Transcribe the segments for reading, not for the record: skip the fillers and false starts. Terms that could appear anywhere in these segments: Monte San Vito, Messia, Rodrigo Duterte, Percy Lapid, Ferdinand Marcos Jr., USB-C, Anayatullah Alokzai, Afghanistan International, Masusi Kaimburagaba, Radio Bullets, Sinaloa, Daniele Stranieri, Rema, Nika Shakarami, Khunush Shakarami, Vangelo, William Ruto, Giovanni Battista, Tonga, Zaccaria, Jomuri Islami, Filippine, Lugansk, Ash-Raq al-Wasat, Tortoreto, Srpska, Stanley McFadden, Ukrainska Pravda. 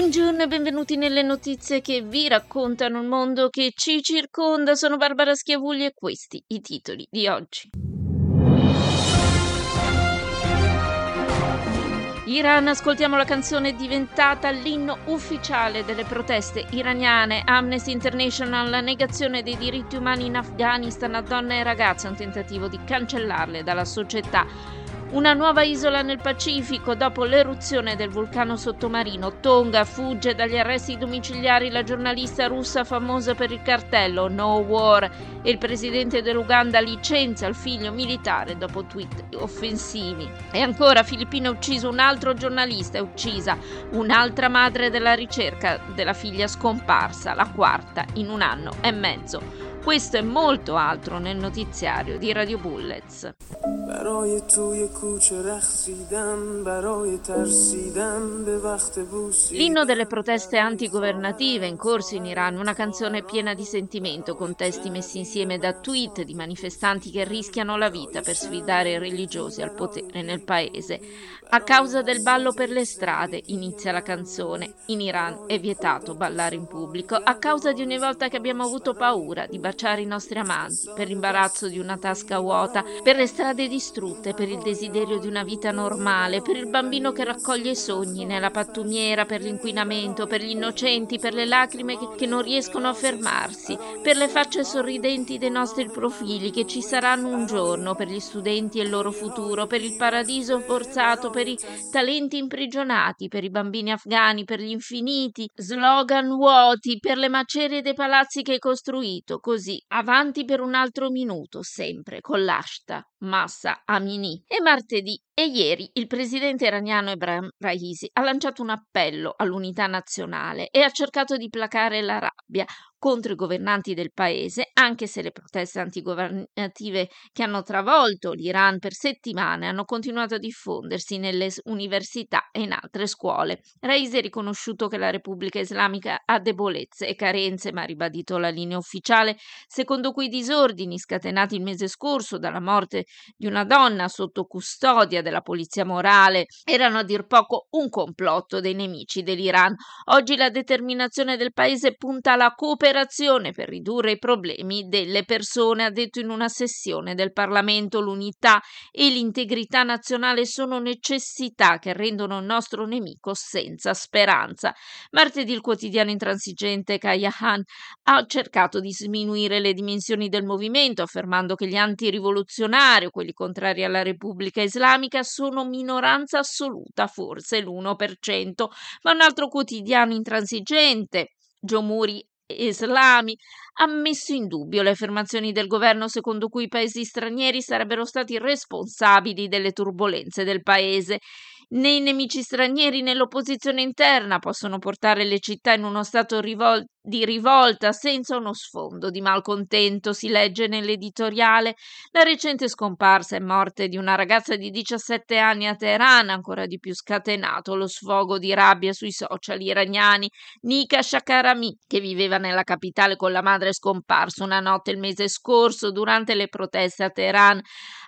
Buongiorno e benvenuti nelle notizie che vi raccontano il mondo che ci circonda. Sono Barbara Schiavulli e questi i titoli di oggi. Iran, ascoltiamo la canzone diventata l'inno ufficiale delle proteste iraniane. Amnesty International, la negazione dei diritti umani in Afghanistan a donne e ragazze, un tentativo di cancellarle dalla società. Una nuova isola nel Pacifico dopo l'eruzione del vulcano sottomarino. Tonga fugge dagli arresti domiciliari la giornalista russa famosa per il cartello No War. Il presidente dell'Uganda licenzia il figlio militare dopo tweet offensivi. E ancora, Filippina ha ucciso un altro giornalista, è uccisa un'altra madre della ricerca della figlia scomparsa, la quarta in un anno e mezzo. Questo e molto altro nel notiziario di Radio Bullets. برای توی کوچه رقصیدن برای ترسیدن به وقت بوسیدن. L'inno delle proteste antigovernative in corso in Iran, una canzone piena di sentimento con testi messi insieme da tweet di manifestanti che rischiano la vita per sfidare i religiosi al potere nel paese. A causa del ballo per le strade inizia la canzone. In Iran è vietato ballare in pubblico a causa di ogni volta che abbiamo avuto paura di baciare i nostri amanti, per l'imbarazzo di una tasca vuota, per le strade distrutte, per il desiderio di una vita normale, per il bambino che raccoglie i sogni nella pattumiera, per l'inquinamento, per gli innocenti, per le lacrime che non riescono a fermarsi, per le facce sorridenti dei nostri profili che ci saranno un giorno, per gli studenti e il loro futuro, per il paradiso forzato, per i talenti imprigionati, per i bambini afghani, per gli infiniti slogan vuoti, per le macerie dei palazzi che hai costruito. Così, avanti per un altro minuto, sempre con l'hashtag Massa Amini. E martedì e ieri il presidente iraniano Ebrahim Raisi ha lanciato un appello all'unità nazionale e ha cercato di placare la rabbia contro i governanti del paese, anche se le proteste antigovernative che hanno travolto l'Iran per settimane hanno continuato a diffondersi nelle università e in altre scuole. Raisi ha riconosciuto che la Repubblica Islamica ha debolezze e carenze, ma ha ribadito la linea ufficiale secondo cui i disordini scatenati il mese scorso dalla morte di una donna sotto custodia della polizia morale erano a dir poco un complotto dei nemici dell'Iran. Oggi la determinazione del paese punta alla cooperazione per ridurre i problemi delle persone, ha detto in una sessione del Parlamento. L'unità e l'integrità nazionale sono necessità che rendono il nostro nemico senza speranza. Martedì il quotidiano intransigente Kayahan ha cercato di sminuire le dimensioni del movimento, affermando che gli antirivoluzionari, o quelli contrari alla Repubblica Islamica, sono minoranza assoluta, forse l'1%, ma un altro quotidiano intransigente, Jomuri Islami, ha messo in dubbio le affermazioni del governo secondo cui i paesi stranieri sarebbero stati responsabili delle turbolenze del paese. Né i nemici stranieri né l'opposizione interna possono portare le città in uno stato di rivolta senza uno sfondo di malcontento, si legge nell'editoriale. La recente scomparsa e morte di una ragazza di 17 anni a Teheran ha ancora di più scatenato lo sfogo di rabbia sui social iraniani. Nika Shakarami, che viveva nella capitale con la madre scomparsa una notte il mese scorso durante le proteste a Teheran,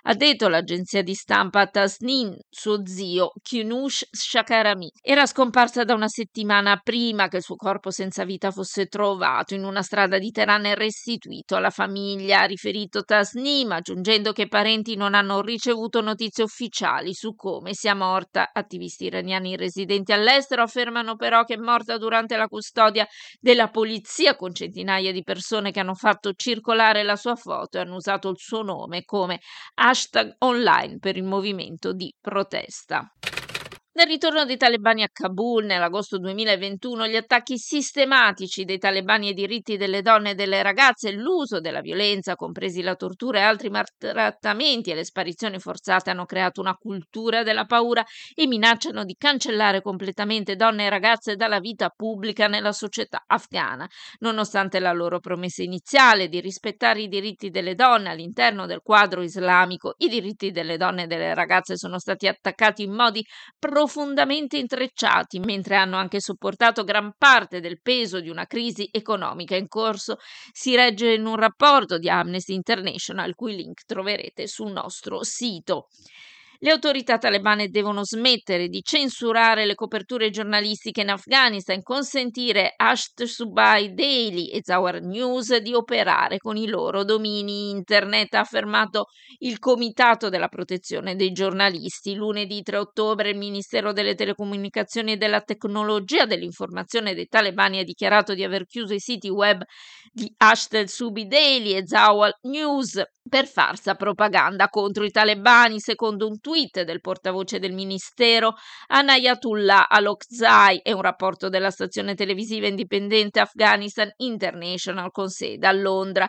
ha detto all'agenzia di stampa Tasnin, suo zio Khunush Shakarami era scomparsa da una settimana prima che il suo corpo senza vita fosse trovato in una strada di Teheran e restituito alla famiglia, ha riferito Tasnim, aggiungendo che i parenti non hanno ricevuto notizie ufficiali su come sia morta. Attivisti iraniani residenti all'estero affermano però che è morta durante la custodia della polizia, con centinaia di persone che hanno fatto circolare la sua foto e hanno usato il suo nome come hashtag online per il movimento di protesta. Nel ritorno dei talebani a Kabul nell'agosto 2021, gli attacchi sistematici dei talebani ai diritti delle donne e delle ragazze, l'uso della violenza, compresi la tortura e altri maltrattamenti, e le sparizioni forzate hanno creato una cultura della paura e minacciano di cancellare completamente donne e ragazze dalla vita pubblica nella società afghana. Nonostante la loro promessa iniziale di rispettare i diritti delle donne all'interno del quadro islamico, i diritti delle donne e delle ragazze sono stati attaccati in modi profondamente intrecciati, mentre hanno anche sopportato gran parte del peso di una crisi economica in corso, si regge in un rapporto di Amnesty International, il cui link troverete sul nostro sito. Le autorità talebane devono smettere di censurare le coperture giornalistiche in Afghanistan e consentire Hasht-e Subh Daily e Zawar News di operare con i loro domini internet, ha affermato il Comitato della Protezione dei Giornalisti. Lunedì 3 ottobre il Ministero delle Telecomunicazioni e della Tecnologia dell'Informazione dei talebani ha dichiarato di aver chiuso i siti web di Hasht-e Subh Daily e Zawar News per farsa propaganda contro i talebani. Secondo un tweet del portavoce del ministero Anayatullah Alokzai e un rapporto della stazione televisiva indipendente Afghanistan International con sede a Londra.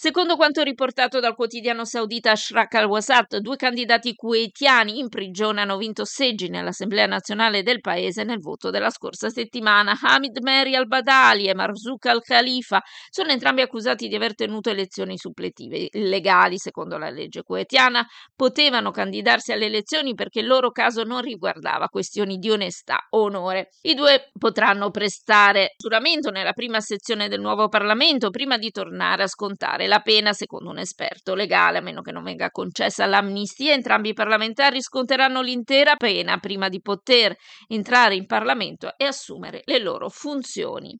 Secondo quanto riportato dal quotidiano saudita Ash-Raq al-Wasat, 2 candidati kuwaitiani in prigione hanno vinto seggi nell'Assemblea nazionale del paese nel voto della scorsa settimana. Hamid Mary al-Badali e Marzouq Al-Khalifa sono entrambi accusati di aver tenuto elezioni suppletive illegali. Secondo la legge kuwaitiana, potevano candidarsi alle elezioni perché il loro caso non riguardava questioni di onestà o onore. I due potranno prestare giuramento nella prima sezione del nuovo Parlamento prima di tornare a scontare la pena, secondo un esperto legale, a meno che non venga concessa l'amnistia. Entrambi i parlamentari sconteranno l'intera pena prima di poter entrare in Parlamento e assumere le loro funzioni.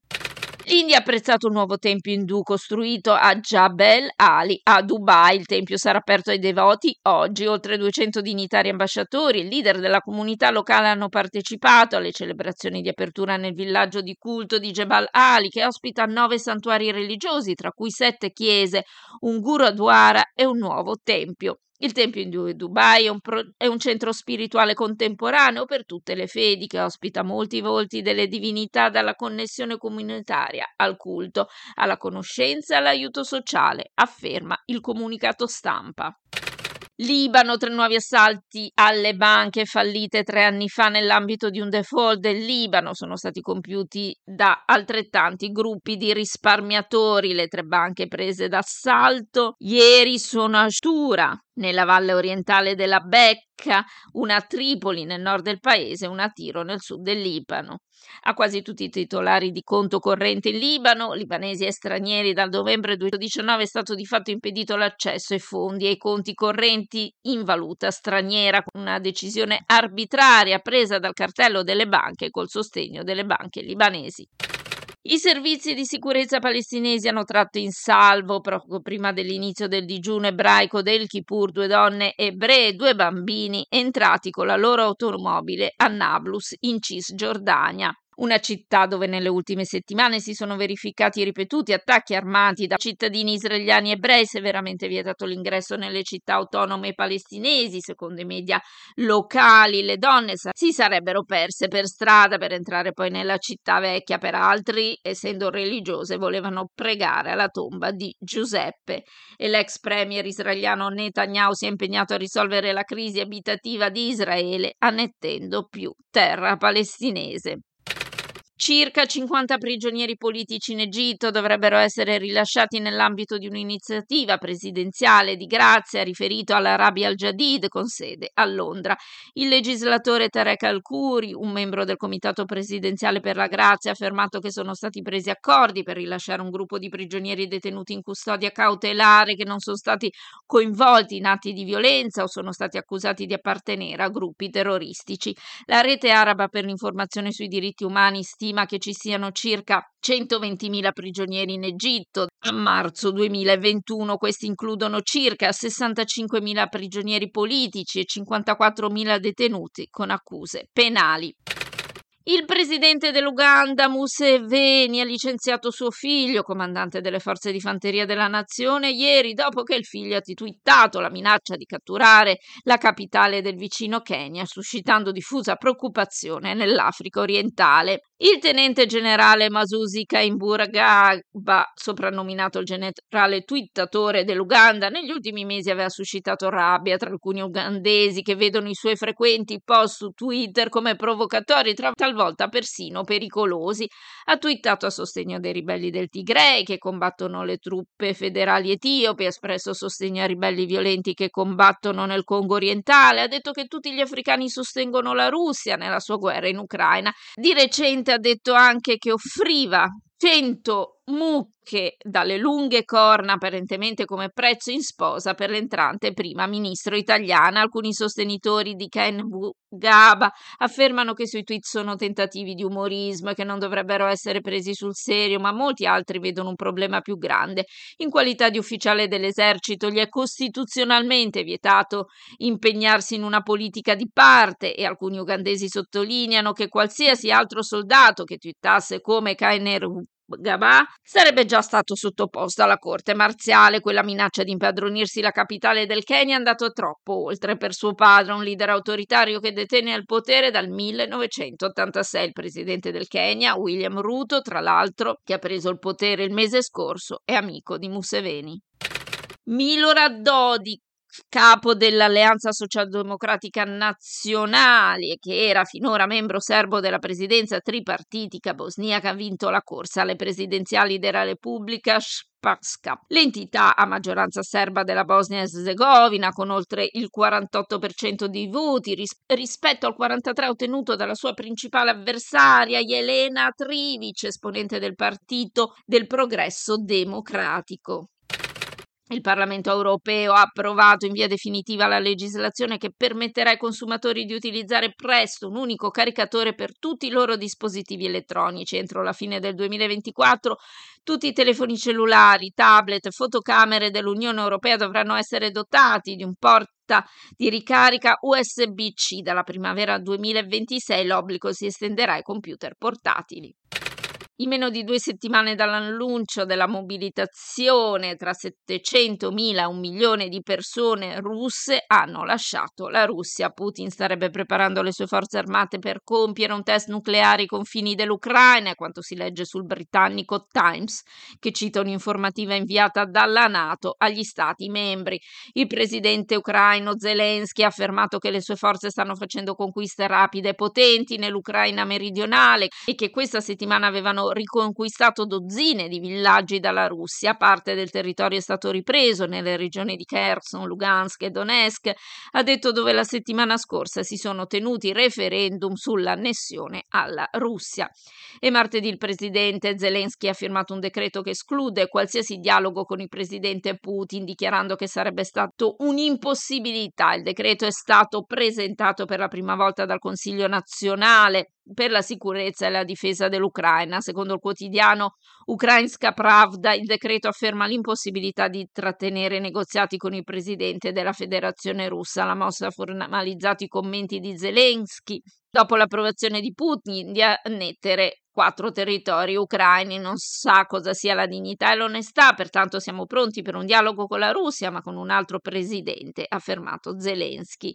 L'India ha apprezzato un nuovo tempio indù costruito a Jabal Ali a Dubai. Il tempio sarà aperto ai devoti oggi. Oltre 200 dignitari ambasciatori e leader della comunità locale hanno partecipato alle celebrazioni di apertura nel villaggio di culto di Jabal Ali, che ospita 9 santuari religiosi, tra cui 7 chiese, un gurudwara e un nuovo tempio. Il Tempio indù di Dubai è un centro spirituale contemporaneo per tutte le fedi, che ospita molti volti delle divinità, dalla connessione comunitaria al culto, alla conoscenza e all'aiuto sociale, afferma il comunicato stampa. Libano, 3 nuovi assalti alle banche fallite 3 anni fa nell'ambito di un default del Libano sono stati compiuti da altrettanti gruppi di risparmiatori. Le 3 banche prese d'assalto ieri sono a Shura, nella valle orientale della Becca, una a Tripoli nel nord del paese, una a Tiro nel sud del Libano. A quasi tutti i titolari di conto corrente in Libano, libanesi e stranieri, dal novembre 2019 è stato di fatto impedito l'accesso ai fondi e ai conti correnti in valuta straniera, con una decisione arbitraria presa dal cartello delle banche col sostegno delle banche libanesi. I servizi di sicurezza palestinesi hanno tratto in salvo, proprio prima dell'inizio del digiuno ebraico del Kippur, 2 donne ebree e 2 bambini entrati con la loro automobile a Nablus, in Cisgiordania, una città dove nelle ultime settimane si sono verificati ripetuti attacchi armati da cittadini israeliani ebrei. Severamente vietato l'ingresso nelle città autonome palestinesi. Secondo i media locali, le donne si sarebbero perse per strada per entrare poi nella città vecchia. Per altri, essendo religiose, volevano pregare alla tomba di Giuseppe. E l'ex premier israeliano Netanyahu si è impegnato a risolvere la crisi abitativa di Israele, annettendo più terra palestinese. Circa 50 prigionieri politici in Egitto dovrebbero essere rilasciati nell'ambito di un'iniziativa presidenziale di grazia, riferito all'Arabia al-Jadid con sede a Londra. Il legislatore Tarek Al-Kuri, un membro del comitato presidenziale per la grazia, ha affermato che sono stati presi accordi per rilasciare un gruppo di prigionieri detenuti in custodia cautelare che non sono stati coinvolti in atti di violenza o sono stati accusati di appartenere a gruppi terroristici. La rete araba per l'informazione sui diritti umani stima che ci siano circa 120.000 prigionieri in Egitto. A marzo 2021 questi includono circa 65.000 prigionieri politici e 54.000 detenuti con accuse penali. Il presidente dell'Uganda, Museveni, ha licenziato suo figlio, comandante delle forze di fanteria della nazione, ieri dopo che il figlio ha twittato la minaccia di catturare la capitale del vicino Kenya, suscitando diffusa preoccupazione nell'Africa orientale. Il tenente generale Masusi Kaimburagaba, soprannominato il generale twittatore dell'Uganda, negli ultimi mesi aveva suscitato rabbia tra alcuni ugandesi che vedono i suoi frequenti post su Twitter come provocatori, talvolta persino pericolosi. Ha twittato a sostegno dei ribelli del Tigray che combattono le truppe federali etiopi, ha espresso sostegno a ribelli violenti che combattono nel Congo orientale, ha detto che tutti gli africani sostengono la Russia nella sua guerra in Ucraina. Di recente ha detto anche che offriva 100 mucche dalle lunghe corna apparentemente come prezzo in sposa per l'entrante prima ministro italiana. Alcuni sostenitori di Kaimbugaba affermano che sui tweet sono tentativi di umorismo e che non dovrebbero essere presi sul serio, ma molti altri vedono un problema più grande. In qualità di ufficiale dell'esercito gli è costituzionalmente vietato impegnarsi in una politica di parte e alcuni ugandesi sottolineano che qualsiasi altro soldato che twittasse come Kainerugaba sarebbe già stato sottoposto alla corte marziale. Quella minaccia di impadronirsi la capitale del Kenya è andata troppo oltre per suo padre, un leader autoritario che detiene il potere dal 1986. Il presidente del Kenya, William Ruto, tra l'altro, che ha preso il potere il mese scorso, è amico di Museveni. Milorad Dodik, capo dell'Alleanza Socialdemocratica Nazionale, che era finora membro serbo della presidenza tripartitica bosniaca, ha vinto la corsa alle presidenziali della Repubblica Srpska. L'entità a maggioranza serba della Bosnia Erzegovina, con oltre il 48% dei voti rispetto al 43% ottenuto dalla sua principale avversaria Jelena Trivic, esponente del Partito del Progresso Democratico. Il Parlamento europeo ha approvato in via definitiva la legislazione che permetterà ai consumatori di utilizzare presto un unico caricatore per tutti i loro dispositivi elettronici. Entro la fine del 2024 tutti i telefoni cellulari, tablet e fotocamere dell'Unione Europea dovranno essere dotati di un porto di ricarica USB-C. Dalla primavera 2026 l'obbligo si estenderà ai computer portatili. In meno di 2 settimane dall'annuncio della mobilitazione, tra 700.000 e 1 milione di persone russe hanno lasciato la Russia. Putin starebbe preparando le sue forze armate per compiere un test nucleare ai confini dell'Ucraina, quanto si legge sul britannico Times, che cita un'informativa inviata dalla NATO agli stati membri. Il presidente ucraino Zelensky ha affermato che le sue forze stanno facendo conquiste rapide e potenti nell'Ucraina meridionale e che questa settimana avevano riconquistato dozzine di villaggi dalla Russia. Parte del territorio è stato ripreso nelle regioni di Kherson, Lugansk e Donetsk, ha detto, dove la settimana scorsa si sono tenuti referendum sull'annessione alla Russia. E martedì il presidente Zelensky ha firmato un decreto che esclude qualsiasi dialogo con il presidente Putin, dichiarando che sarebbe stato un'impossibilità. Il decreto è stato presentato per la prima volta dal Consiglio nazionale per la sicurezza e la difesa dell'Ucraina. Secondo il quotidiano Ukrainska Pravda, il decreto afferma l'impossibilità di trattenere negoziati con il presidente della Federazione Russa. La mossa ha formalizzato i commenti di Zelensky dopo l'approvazione di Putin di annettere 4 territori ucraini. Non sa cosa sia la dignità e l'onestà, pertanto siamo pronti per un dialogo con la Russia, ma con un altro presidente, ha affermato Zelensky.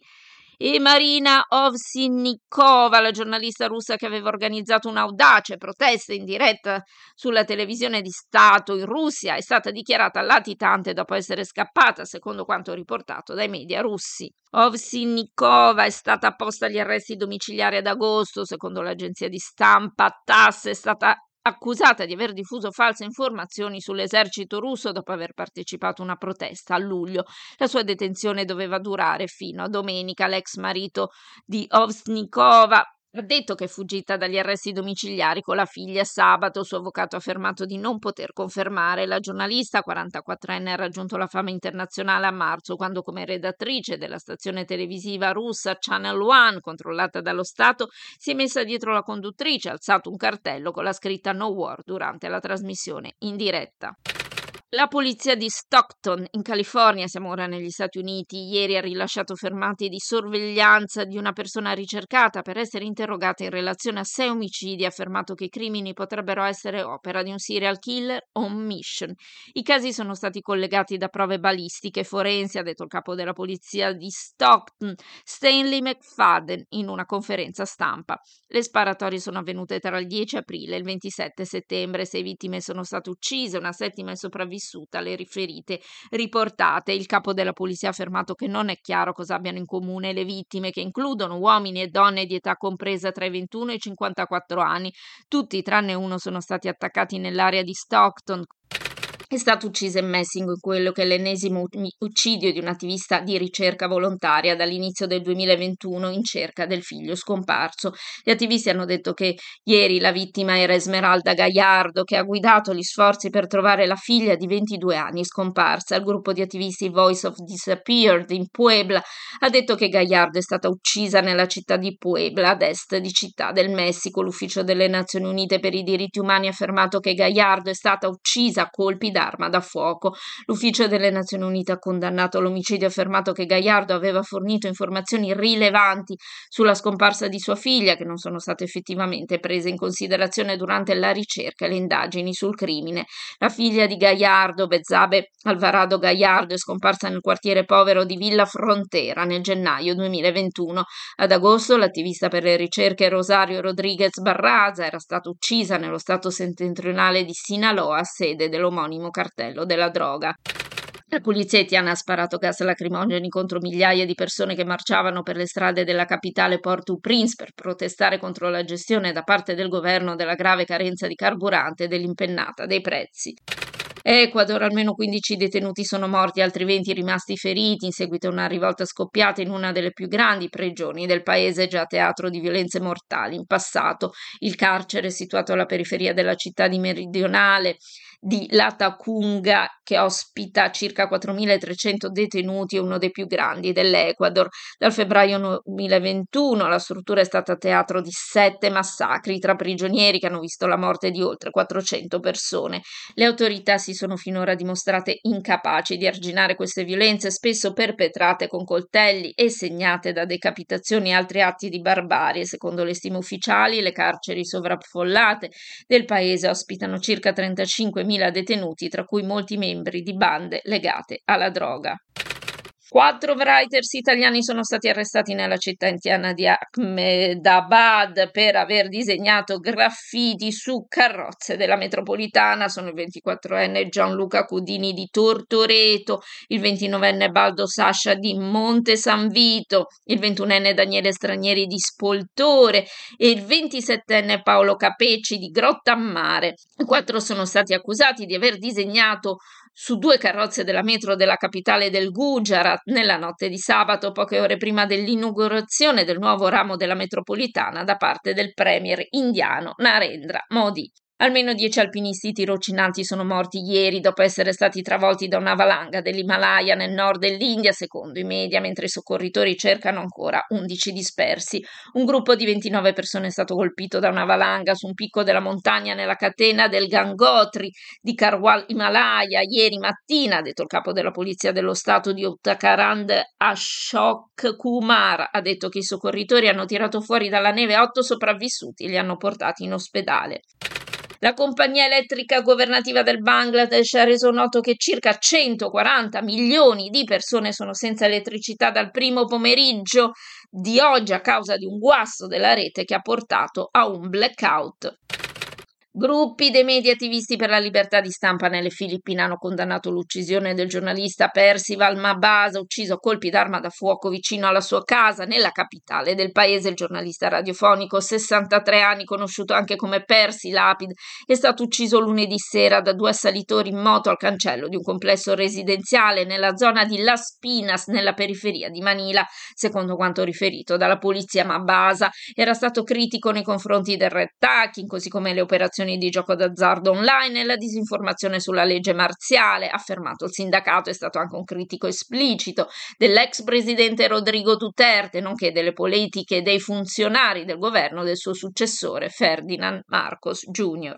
E Marina Ovsinikova, la giornalista russa che aveva organizzato un'audace protesta in diretta sulla televisione di Stato in Russia, è stata dichiarata latitante dopo essere scappata, secondo quanto riportato dai media russi. Ovsinikova è stata posta agli arresti domiciliari ad agosto, secondo l'agenzia di stampa TASS. È stata accusata di aver diffuso false informazioni sull'esercito russo dopo aver partecipato a una protesta a luglio. La sua detenzione doveva durare fino a domenica. L'ex marito di Ovsnikova ha detto che è fuggita dagli arresti domiciliari con la figlia sabato. Suo avvocato ha affermato di non poter confermare. La giornalista 44enne ha raggiunto la fama internazionale a marzo, quando come redattrice della stazione televisiva russa Channel One, controllata dallo Stato, si è messa dietro la conduttrice e ha alzato un cartello con la scritta No War durante la trasmissione in diretta. La polizia di Stockton, in California, siamo ora negli Stati Uniti, ieri ha rilasciato fermati di sorveglianza di una persona ricercata per essere interrogata in relazione a 6 omicidi, ha affermato che i crimini potrebbero essere opera di un serial killer on mission. I casi sono stati collegati da prove balistiche forensi, ha detto il capo della polizia di Stockton, Stanley McFadden, in una conferenza stampa. Le sparatorie sono avvenute tra il 10 aprile e il 27 settembre, 6 vittime sono state uccise, una 7ª è sopravvissuta alle ferite riportate. Il capo della polizia ha affermato che non è chiaro cosa abbiano in comune le vittime, che includono uomini e donne di età compresa tra i 21 e i 54 anni. Tutti tranne uno sono stati attaccati nell'area di Stockton. è stato ucciso in Messico in quello che è l'ennesimo uccidio di un attivista di ricerca volontaria dall'inizio del 2021 in cerca del figlio scomparso. Gli attivisti hanno detto che ieri la vittima era Esmeralda Gallardo, che ha guidato gli sforzi per trovare la figlia di 22 anni scomparsa. Il gruppo di attivisti Voice of Disappeared in Puebla ha detto che Gallardo è stata uccisa nella città di Puebla, ad est di Città del Messico. L'ufficio delle Nazioni Unite per i diritti umani ha affermato che Gallardo è stata uccisa a colpi d'arma da fuoco. L'ufficio delle Nazioni Unite ha condannato l'omicidio e affermato che Gallardo aveva fornito informazioni rilevanti sulla scomparsa di sua figlia che non sono state effettivamente prese in considerazione durante la ricerca e le indagini sul crimine. La figlia di Gallardo, Betsabe Alvarado Gallardo, è scomparsa nel quartiere povero di Villa Frontera nel gennaio 2021. Ad agosto l'attivista per le ricerche Rosario Rodriguez Barraza era stata uccisa nello stato settentrionale di Sinaloa, sede dell'omonimo cartello della droga. La polizia haitiana ha sparato gas lacrimogeni contro migliaia di persone che marciavano per le strade della capitale Port-au-Prince per protestare contro la gestione da parte del governo della grave carenza di carburante e dell'impennata dei prezzi. Ecuador, almeno 15 detenuti sono morti, altri 20 rimasti feriti in seguito a una rivolta scoppiata in una delle più grandi prigioni del paese, già teatro di violenze mortali in passato. Il carcere, situato alla periferia della città di meridionale di Latacunga, che ospita circa 4.300 detenuti, è uno dei più grandi dell'Ecuador. Dal febbraio 2021 la struttura è stata teatro di 7 massacri tra prigionieri che hanno visto la morte di oltre 400 persone. Le autorità si sono finora dimostrate incapaci di arginare queste violenze, spesso perpetrate con coltelli e segnate da decapitazioni e altri atti di barbarie. Secondo le stime ufficiali, le carceri sovraffollate del paese ospitano circa 35.000 detenuti, tra cui molti membri di bande legate alla droga. 4 writers italiani sono stati arrestati nella città indiana di Ahmedabad per aver disegnato graffiti su carrozze della metropolitana. Sono il 24enne Gianluca Cudini di Tortoreto, il 29enne Baldo Sascia di Monte San Vito, il 21enne Daniele Stranieri di Spoltore e il 27enne Paolo Capecci di Grottammare. 4 sono stati accusati di aver disegnato su 2 carrozze della metro della capitale del Gujarat nella notte di sabato, poche ore prima dell'inaugurazione del nuovo ramo della metropolitana da parte del premier indiano Narendra Modi. Almeno 10 alpinisti tirocinanti sono morti ieri dopo essere stati travolti da una valanga dell'Himalaya nel nord dell'India, secondo i media, mentre i soccorritori cercano ancora 11 dispersi. Un gruppo di 29 persone è stato colpito da una valanga su un picco della montagna nella catena del Gangotri di Karwal Himalaya ieri mattina, ha detto il capo della polizia dello stato di Uttarakhand Ashok Kumar. Ha detto che i soccorritori hanno tirato fuori dalla neve 8 sopravvissuti e li hanno portati in ospedale. La compagnia elettrica governativa del Bangladesh ha reso noto che circa 140 milioni di persone sono senza elettricità dal primo pomeriggio di oggi a causa di un guasto della rete che ha portato a un blackout. Gruppi dei media attivisti per la libertà di stampa nelle Filippine hanno condannato l'uccisione del giornalista Percival Mabasa, ucciso a colpi d'arma da fuoco vicino alla sua casa nella capitale del paese. Il giornalista radiofonico, 63 anni, conosciuto anche come Percy Lapid, è stato ucciso lunedì sera da 2 assalitori in moto al cancello di un complesso residenziale nella zona di Las Pinas, nella periferia di Manila. Secondo quanto riferito dalla polizia, Mabasa era stato critico nei confronti del red tagging, così come le operazioni di gioco d'azzardo online e la disinformazione sulla legge marziale, ha affermato il sindacato. È stato anche un critico esplicito dell'ex presidente Rodrigo Duterte, nonché delle politiche dei funzionari del governo del suo successore Ferdinand Marcos Jr.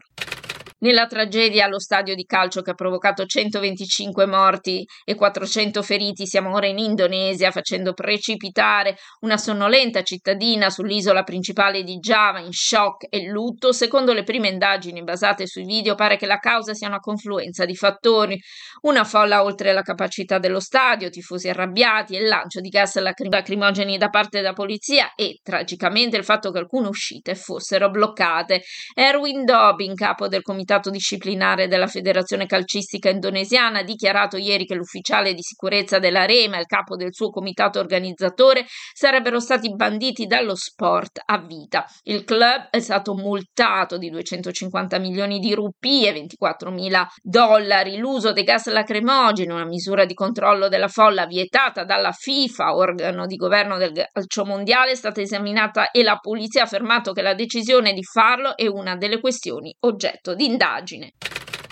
Nella tragedia allo stadio di calcio che ha provocato 125 morti e 400 feriti, siamo ora in Indonesia, facendo precipitare una sonnolenta cittadina sull'isola principale di Giava in shock e lutto. Secondo le prime indagini basate sui video, pare che la causa sia una confluenza di fattori: una folla oltre la capacità dello stadio, tifosi arrabbiati, il lancio di gas lacrimogeni da parte della polizia e, tragicamente, il fatto che alcune uscite fossero bloccate. Erwin Dobin, capo del comitato comitato disciplinare della Federazione Calcistica Indonesiana ha dichiarato ieri che l'ufficiale di sicurezza della Rema e il capo del suo comitato organizzatore sarebbero stati banditi dallo sport a vita. Il club è stato multato di 250 milioni di rupie, $24.000. L'uso dei gas lacrimogeni, una misura di controllo della folla vietata dalla FIFA, organo di governo del calcio mondiale, è stata esaminata e la polizia ha affermato che la decisione di farlo è una delle questioni oggetto di indagine.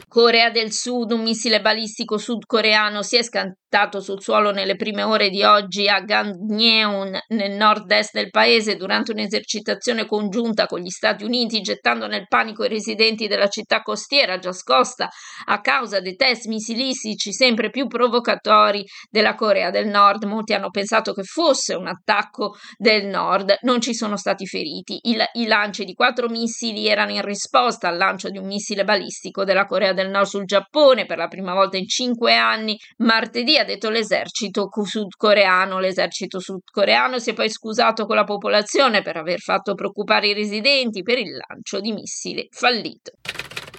Corea del Sud, un missile balistico sudcoreano si è scattato sul suolo nelle prime ore di oggi a Gangneung, nel nord-est del paese, durante un'esercitazione congiunta con gli Stati Uniti, gettando nel panico i residenti della città costiera già scossa a causa dei test missilistici sempre più provocatori della Corea del Nord. Molti hanno pensato che fosse un attacco del Nord, non ci sono stati feriti. I lanci di 4 missili erano in risposta al lancio di un missile balistico della Corea del Nord sul Giappone per la prima volta in 5 anni. Martedì ha detto l'esercito sudcoreano. L'esercito sudcoreano si è poi scusato con la popolazione per aver fatto preoccupare i residenti per il lancio di missile fallito.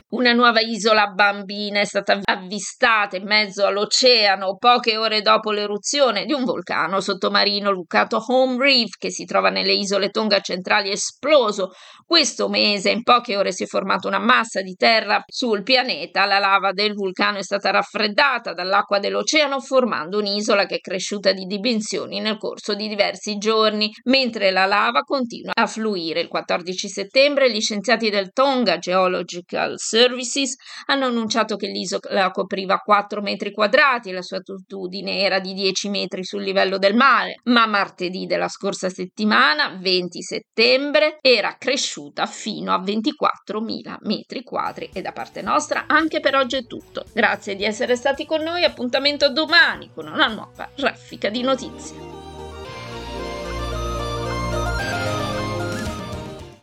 Una nuova isola bambina è stata avvistata in mezzo all'oceano poche ore dopo l'eruzione di un vulcano sottomarino, il vulcano Home Reef, che si trova nelle isole Tonga centrali, è esploso questo mese. In poche ore si è formata una massa di terra sul pianeta. La lava del vulcano è stata raffreddata dall'acqua dell'oceano, formando un'isola che è cresciuta di dimensioni nel corso di diversi giorni, mentre la lava continua a fluire. Il 14 settembre gli scienziati del Tonga Geological Services hanno annunciato che l'isola copriva 4 metri quadrati e la sua altitudine era di 10 metri sul livello del mare, ma martedì della scorsa settimana, 20 settembre, era cresciuta fino a 24.000 metri quadri. E da parte nostra anche per oggi è tutto. Grazie di essere stati con noi, appuntamento domani con una nuova raffica di notizie.